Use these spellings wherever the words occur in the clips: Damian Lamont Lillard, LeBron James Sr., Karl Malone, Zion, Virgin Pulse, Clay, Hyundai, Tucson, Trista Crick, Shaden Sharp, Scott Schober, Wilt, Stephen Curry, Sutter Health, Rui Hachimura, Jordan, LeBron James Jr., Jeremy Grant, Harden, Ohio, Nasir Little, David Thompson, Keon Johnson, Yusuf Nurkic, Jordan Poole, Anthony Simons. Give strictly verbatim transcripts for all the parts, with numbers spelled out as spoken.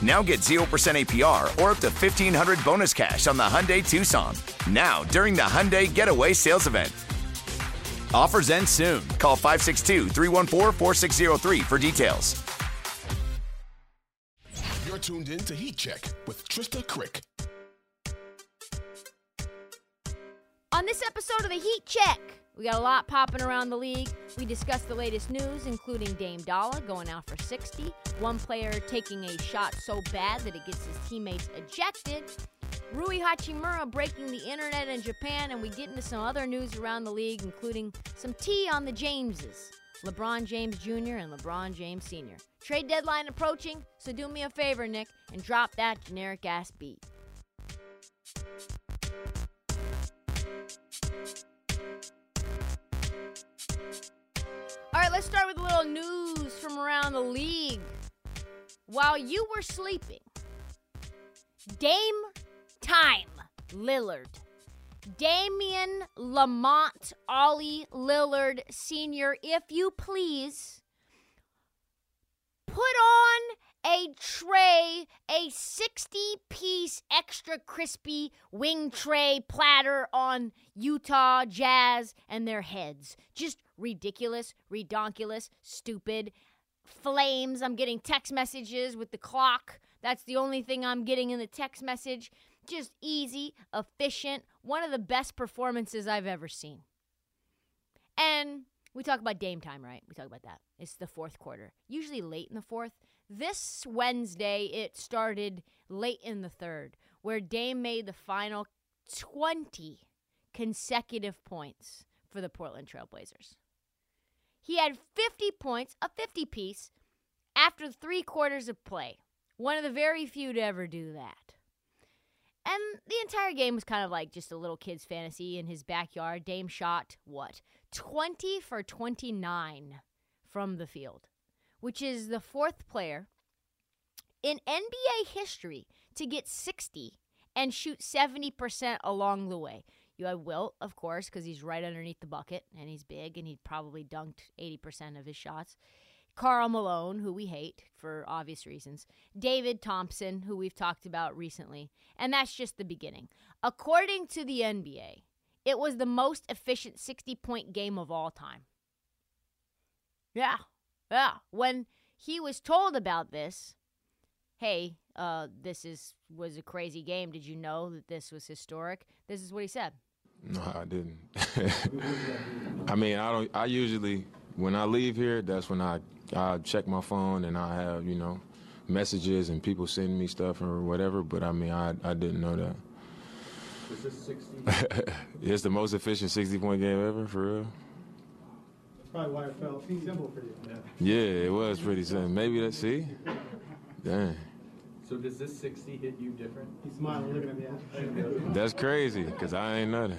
Now get zero percent A P R or up to fifteen hundred dollars bonus cash on the Hyundai Tucson. Now, during the Hyundai Getaway Sales Event. Offers end soon. Call five six two, three one four, four six zero three for details. You're tuned in to Heat Check with Trista Crick. On this episode of the Heat Check, we got a lot popping around the league. We discussed the latest news, including Dame Dollar going out for sixty, one player taking a shot so bad that it gets his teammates ejected, Rui Hachimura breaking the internet in Japan, and we get into some other news around the league, including some tea on the Jameses, LeBron James Junior and LeBron James Senior Trade deadline approaching, so do me a favor, Nick, and drop that generic-ass beat. All right, let's start with a little news from around the league. While you were sleeping, Dame Time Lillard, Damian Lamont Ollie Lillard Senior, if you please, put on a tray, a sixty-piece extra crispy wing tray platter on Utah Jazz and their heads. Just ridiculous, redonkulous, stupid, flames. I'm getting text messages with the clock. That's the only thing I'm getting in the text message. Just easy, efficient, one of the best performances I've ever seen. And we talk about Dame Time, right? We talk about that. It's the fourth quarter, usually late in the fourth. This Wednesday, it started late in the third, where Dame made the final twenty consecutive points for the Portland Trailblazers. He had fifty points, a fifty-piece, after three quarters of play. One of the very few to ever do that. And the entire game was kind of like just a little kid's fantasy in his backyard. Dame shot, what, twenty for twenty-nine from the field, which is the fourth player in N B A history to get sixty and shoot seventy percent along the way. You had Wilt, of course, because he's right underneath the bucket, and he's big, and he probably dunked eighty percent of his shots. Karl Malone, who we hate for obvious reasons. David Thompson, who we've talked about recently. And that's just the beginning. According to the N B A, it was the most efficient sixty-point game of all time. Yeah, yeah. When he was told about this, hey, uh, this is was a crazy game. Did you know that this was historic? This is what he said. No, I didn't. I mean, I don't. I usually, when I leave here, that's when I, I check my phone and I have, you know, messages and people sending me stuff or whatever. But, I mean, I, I didn't know that. Is this sixty? It's the most efficient sixty-point game ever, for real. That's probably why it felt simple for you. Yeah, yeah it was pretty simple. Maybe that's, see? Dang. So does this sixty hit you different? He's smiling, looking at me. That's crazy, because I ain't know that.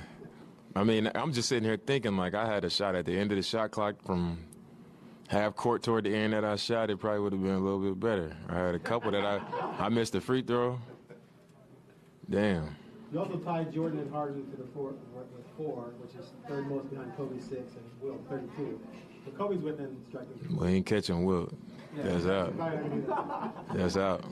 I mean, I'm just sitting here thinking, like, I had a shot at the end of the shot clock from half court toward the end that I shot. It probably would have been a little bit better. I had a couple that I, I missed the free throw. Damn. You also tied Jordan and Harden for the four, with four, which is third most behind Kobe six and Will thirty-two. But Kobe's within striking distance. Well, he ain't catching Wilt. Yeah. That's out. That's out.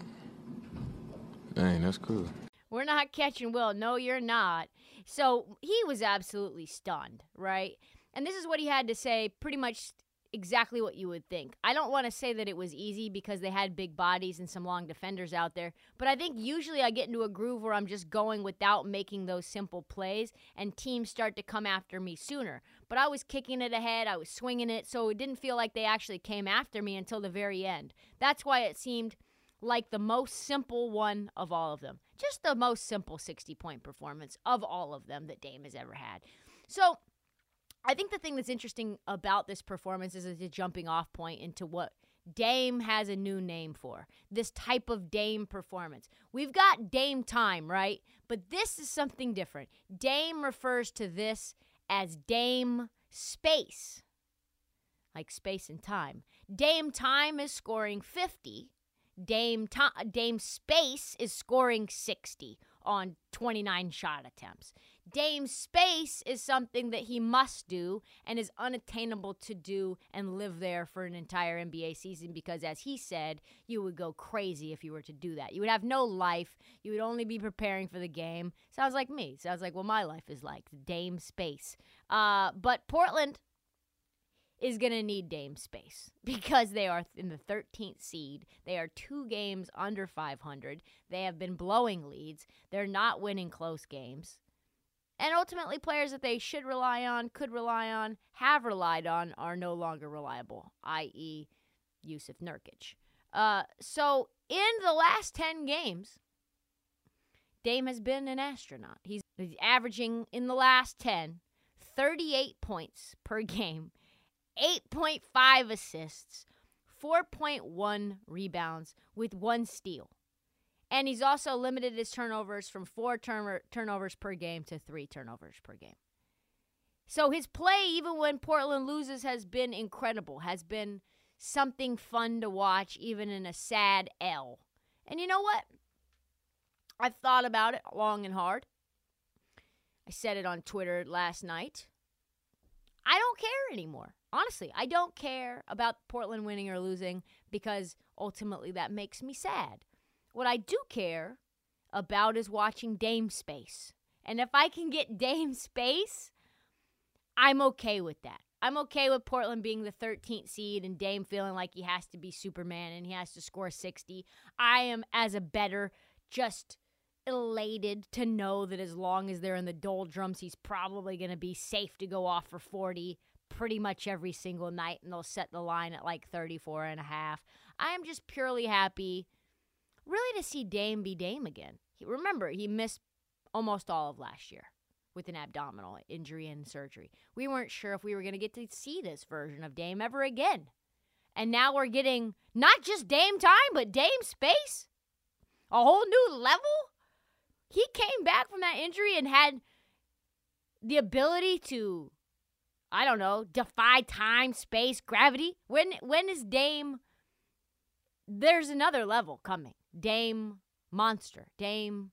Dang, that's cool. We're not catching Wilt. No, you're not. So he was absolutely stunned, right? And this is what he had to say, pretty much exactly what you would think. I don't want to say that it was easy because they had big bodies and some long defenders out there, but I think usually I get into a groove where I'm just going without making those simple plays, and teams start to come after me sooner. But I was kicking it ahead, I was swinging it, so it didn't feel like they actually came after me until the very end. That's why it seemed like the most simple one of all of them. Just the most simple sixty-point performance of all of them that Dame has ever had. So I think the thing that's interesting about this performance is it's a jumping off point into what Dame has a new name for, this type of Dame performance. We've got Dame time, right? But this is something different. Dame refers to this as Dame space, like space and time. Dame time is scoring fifty. Dame time, Dame space is scoring sixty on twenty-nine shot attempts. Dame space is something that he must do and is unattainable to do and live there for an entire N B A season because, as he said, you would go crazy if you were to do that. You would have no life. You would only be preparing for the game. Sounds like me. Sounds like what my life is like, Dame space. Uh, but Portland is going to need Dame space because they are in the thirteenth seed. They are two games under five hundred. They have been blowing leads. They're not winning close games. And ultimately, players that they should rely on, could rely on, have relied on, are no longer reliable, that is. Yusuf Nurkic. Uh, so, in the last ten games, Dame has been an astronaut. He's averaging, in the last ten, thirty-eight points per game, eight point five assists, four point one rebounds, with one steal. And he's also limited his turnovers from four turn- turnovers per game to three turnovers per game. So his play, even when Portland loses, has been incredible, has been something fun to watch, even in a sad L. And you know what? I've thought about it long and hard. I said it on Twitter last night. I don't care anymore. Honestly, I don't care about Portland winning or losing because ultimately that makes me sad. What I do care about is watching Dame space. And if I can get Dame space, I'm okay with that. I'm okay with Portland being the thirteenth seed and Dame feeling like he has to be Superman and he has to score sixty. I am, as a bettor, just elated to know that as long as they're in the doldrums, he's probably going to be safe to go off for forty pretty much every single night, and they'll set the line at like thirty-four and a half. I am just purely happy really to see Dame be Dame again. He, remember, he missed almost all of last year with an abdominal injury and surgery. We weren't sure if we were going to get to see this version of Dame ever again. And now we're getting not just Dame time, but Dame space. A whole new level. He came back from that injury and had the ability to, I don't know, defy time, space, gravity. When, when is Dame? There's another level coming. Dame monster, Dame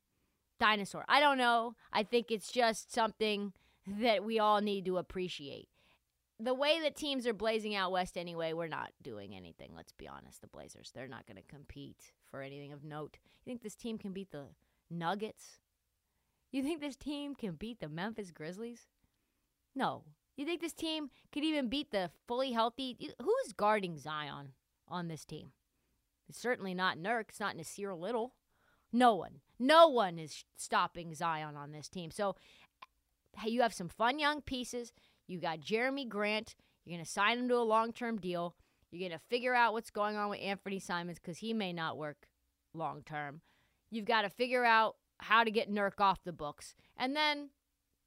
dinosaur. I don't know. I think it's just something that we all need to appreciate. The way that teams are blazing out West anyway, we're not doing anything. Let's be honest. The Blazers, they're not going to compete for anything of note. You think this team can beat the Nuggets? You think this team can beat the Memphis Grizzlies? No. You think this team could even beat the fully healthy? Who is guarding Zion on this team? It's certainly not Nurk. It's not Nasir Little. No one. No one is stopping Zion on this team. So you have some fun young pieces. You got Jeremy Grant. You're going to sign him to a long-term deal. You're going to figure out what's going on with Anthony Simons because he may not work long-term. You've got to figure out how to get Nurk off the books. And then,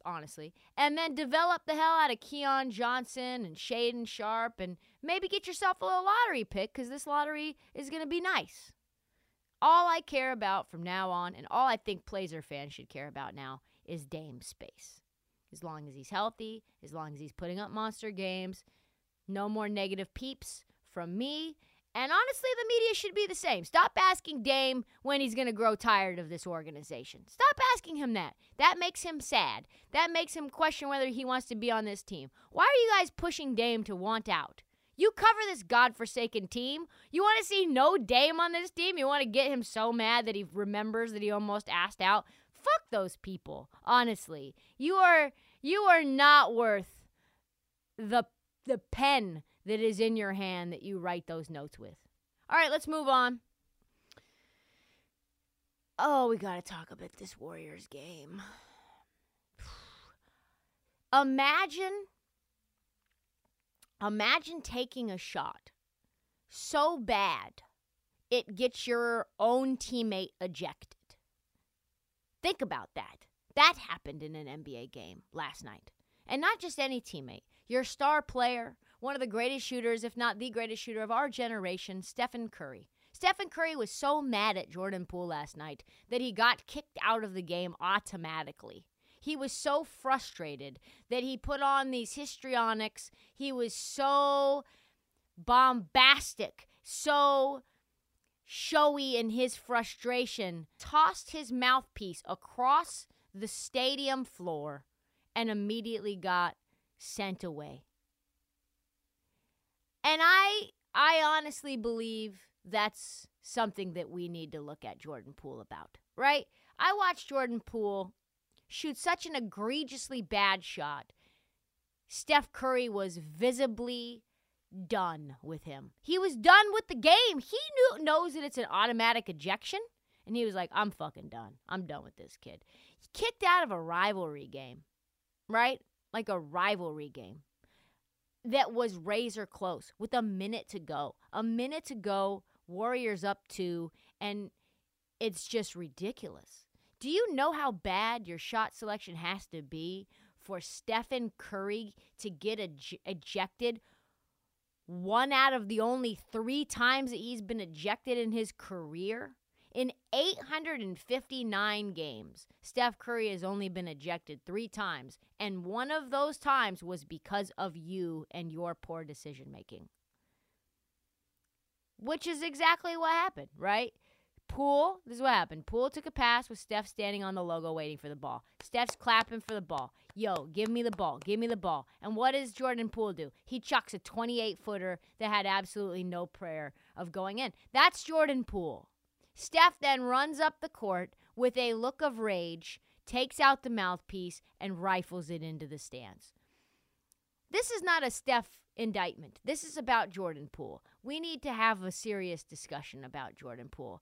honestly, and then develop the hell out of Keon Johnson and Shaden Sharp and maybe get yourself a little lottery pick because this lottery is going to be nice. All I care about from now on, and all I think Blazer fans should care about now, is Dame space. As long as he's healthy, as long as he's putting up monster games, no more negative peeps from me. And honestly, the media should be the same. Stop asking Dame when he's going to grow tired of this organization. Stop asking him that. That makes him sad. That makes him question whether he wants to be on this team. Why are you guys pushing Dame to want out? You cover this godforsaken team. You want to see no Dame on this team? You want to get him so mad that he remembers that he almost asked out? Fuck those people, honestly. You are you are not worth the the pen that is in your hand that you write those notes with. All right, let's move on. Oh, we got to talk about this Warriors game. Imagine, imagine taking a shot so bad it gets your own teammate ejected. Think about that. That happened in an N B A game last night. And not just any teammate. Your star player, one of the greatest shooters, if not the greatest shooter of our generation, Stephen Curry. Stephen Curry was so mad at Jordan Poole last night that he got kicked out of the game automatically. He was so frustrated that he put on these histrionics. He was so bombastic, so showy in his frustration, tossed his mouthpiece across the stadium floor and immediately got sent away. And I, I honestly believe that's something that we need to look at Jordan Poole about, right? I watched Jordan Poole shoot such an egregiously bad shot. Steph Curry was visibly done with him. He was done with the game. He knew, knows that it's an automatic ejection, and he was like, I'm fucking done. I'm done with this kid. He kicked out of a rivalry game, right? Like a rivalry game that was razor close with a minute to go. A minute to go, Warriors up two, and it's just ridiculous. Do you know how bad your shot selection has to be for Stephen Curry to get ej- ejected one out of the only three times that he's been ejected in his career? In eight hundred fifty-nine games, Steph Curry has only been ejected three times, and one of those times was because of you and your poor decision-making. Which is exactly what happened, right? Poole, this is what happened. Poole took a pass with Steph standing on the logo waiting for the ball. Steph's clapping for the ball. Yo, give me the ball. Give me the ball. And what does Jordan Poole do? He chucks a twenty-eight-footer that had absolutely no prayer of going in. That's Jordan Poole. Steph then runs up the court with a look of rage, takes out the mouthpiece, and rifles it into the stands. This is not a Steph indictment. This is about Jordan Poole. We need to have a serious discussion about Jordan Poole.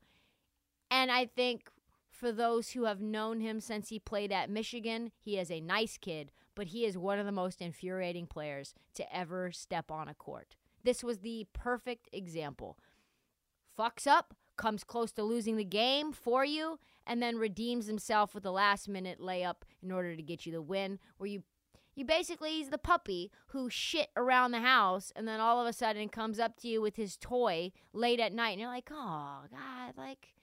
And I think for those who have known him since he played at Michigan, he is a nice kid, but he is one of the most infuriating players to ever step on a court. This was the perfect example. Fucks up, comes close to losing the game for you, and then redeems himself with a last-minute layup in order to get you the win, where you You basically, he's the puppy who shit around the house and then all of a sudden comes up to you with his toy late at night. And you're like, oh, God, like,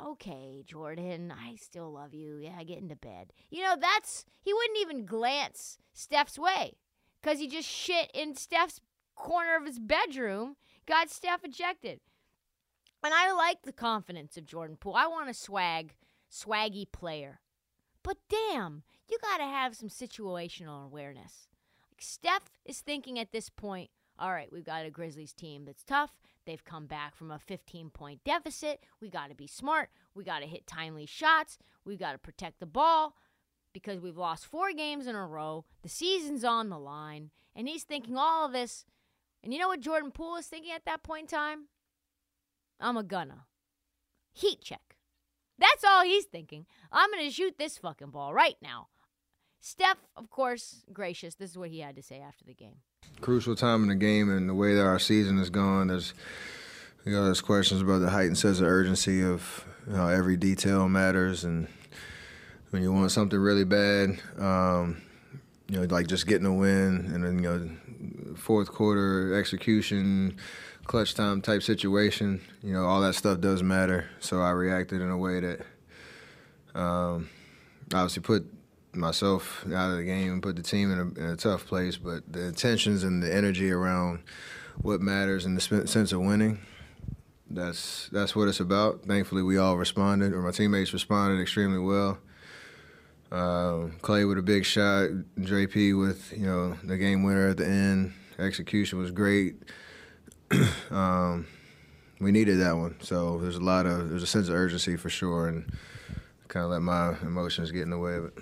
okay, Jordan, I still love you. Yeah, get into bed. You know, that's, he wouldn't even glance Steph's way because he just shit in Steph's corner of his bedroom, got Steph ejected. And I like the confidence of Jordan Poole. I want a swag, swaggy player. But damn, you got to have some situational awareness. Like Steph is thinking at this point, all right, we've got a Grizzlies team that's tough. They've come back from a fifteen-point deficit. We got to be smart. We got to hit timely shots. We got to protect the ball because we've lost four games in a row. The season's on the line, and he's thinking all of this. And you know what Jordan Poole is thinking at that point in time? I'm a gunna. Heat check. That's all he's thinking. I'm going to shoot this fucking ball right now. Steph, of course, gracious. This is what he had to say after the game. Crucial time in the game and the way that our season is going. There's, you know, there's questions about the heightened sense of urgency of, you know, every detail matters. And when you want something really bad, um, you know, like just getting a win and then, you know, fourth quarter execution, clutch time type situation, you know, all that stuff does matter. So I reacted in a way that um, obviously put myself out of the game and put the team in a, in a tough place. But the intentions and the energy around what matters and the sp- sense of winning, that's that's what it's about. Thankfully, we all responded, or my teammates responded extremely well. Um, Clay with a big shot, J P with, you know, the game winner at the end. Execution was great. um, we needed that one. So there's a lot of there's a sense of urgency for sure, and kind of let my emotions get in the way of it.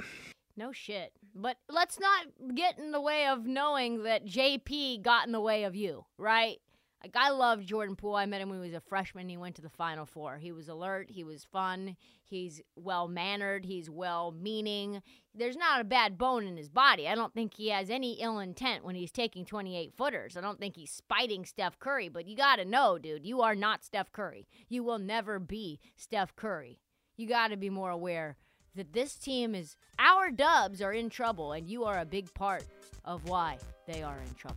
No shit. But let's not get in the way of knowing that J P got in the way of you, right? Like, I love Jordan Poole. I met him when he was a freshman. He went to the Final Four. He was alert. He was fun. He's well-mannered. He's well-meaning. There's not a bad bone in his body. I don't think he has any ill intent when he's taking twenty-eight footers. I don't think he's spiting Steph Curry. But you got to know, dude, you are not Steph Curry. You will never be Steph Curry. You got to be more aware that this team is, our Dubs are in trouble, and you are a big part of why they are in trouble.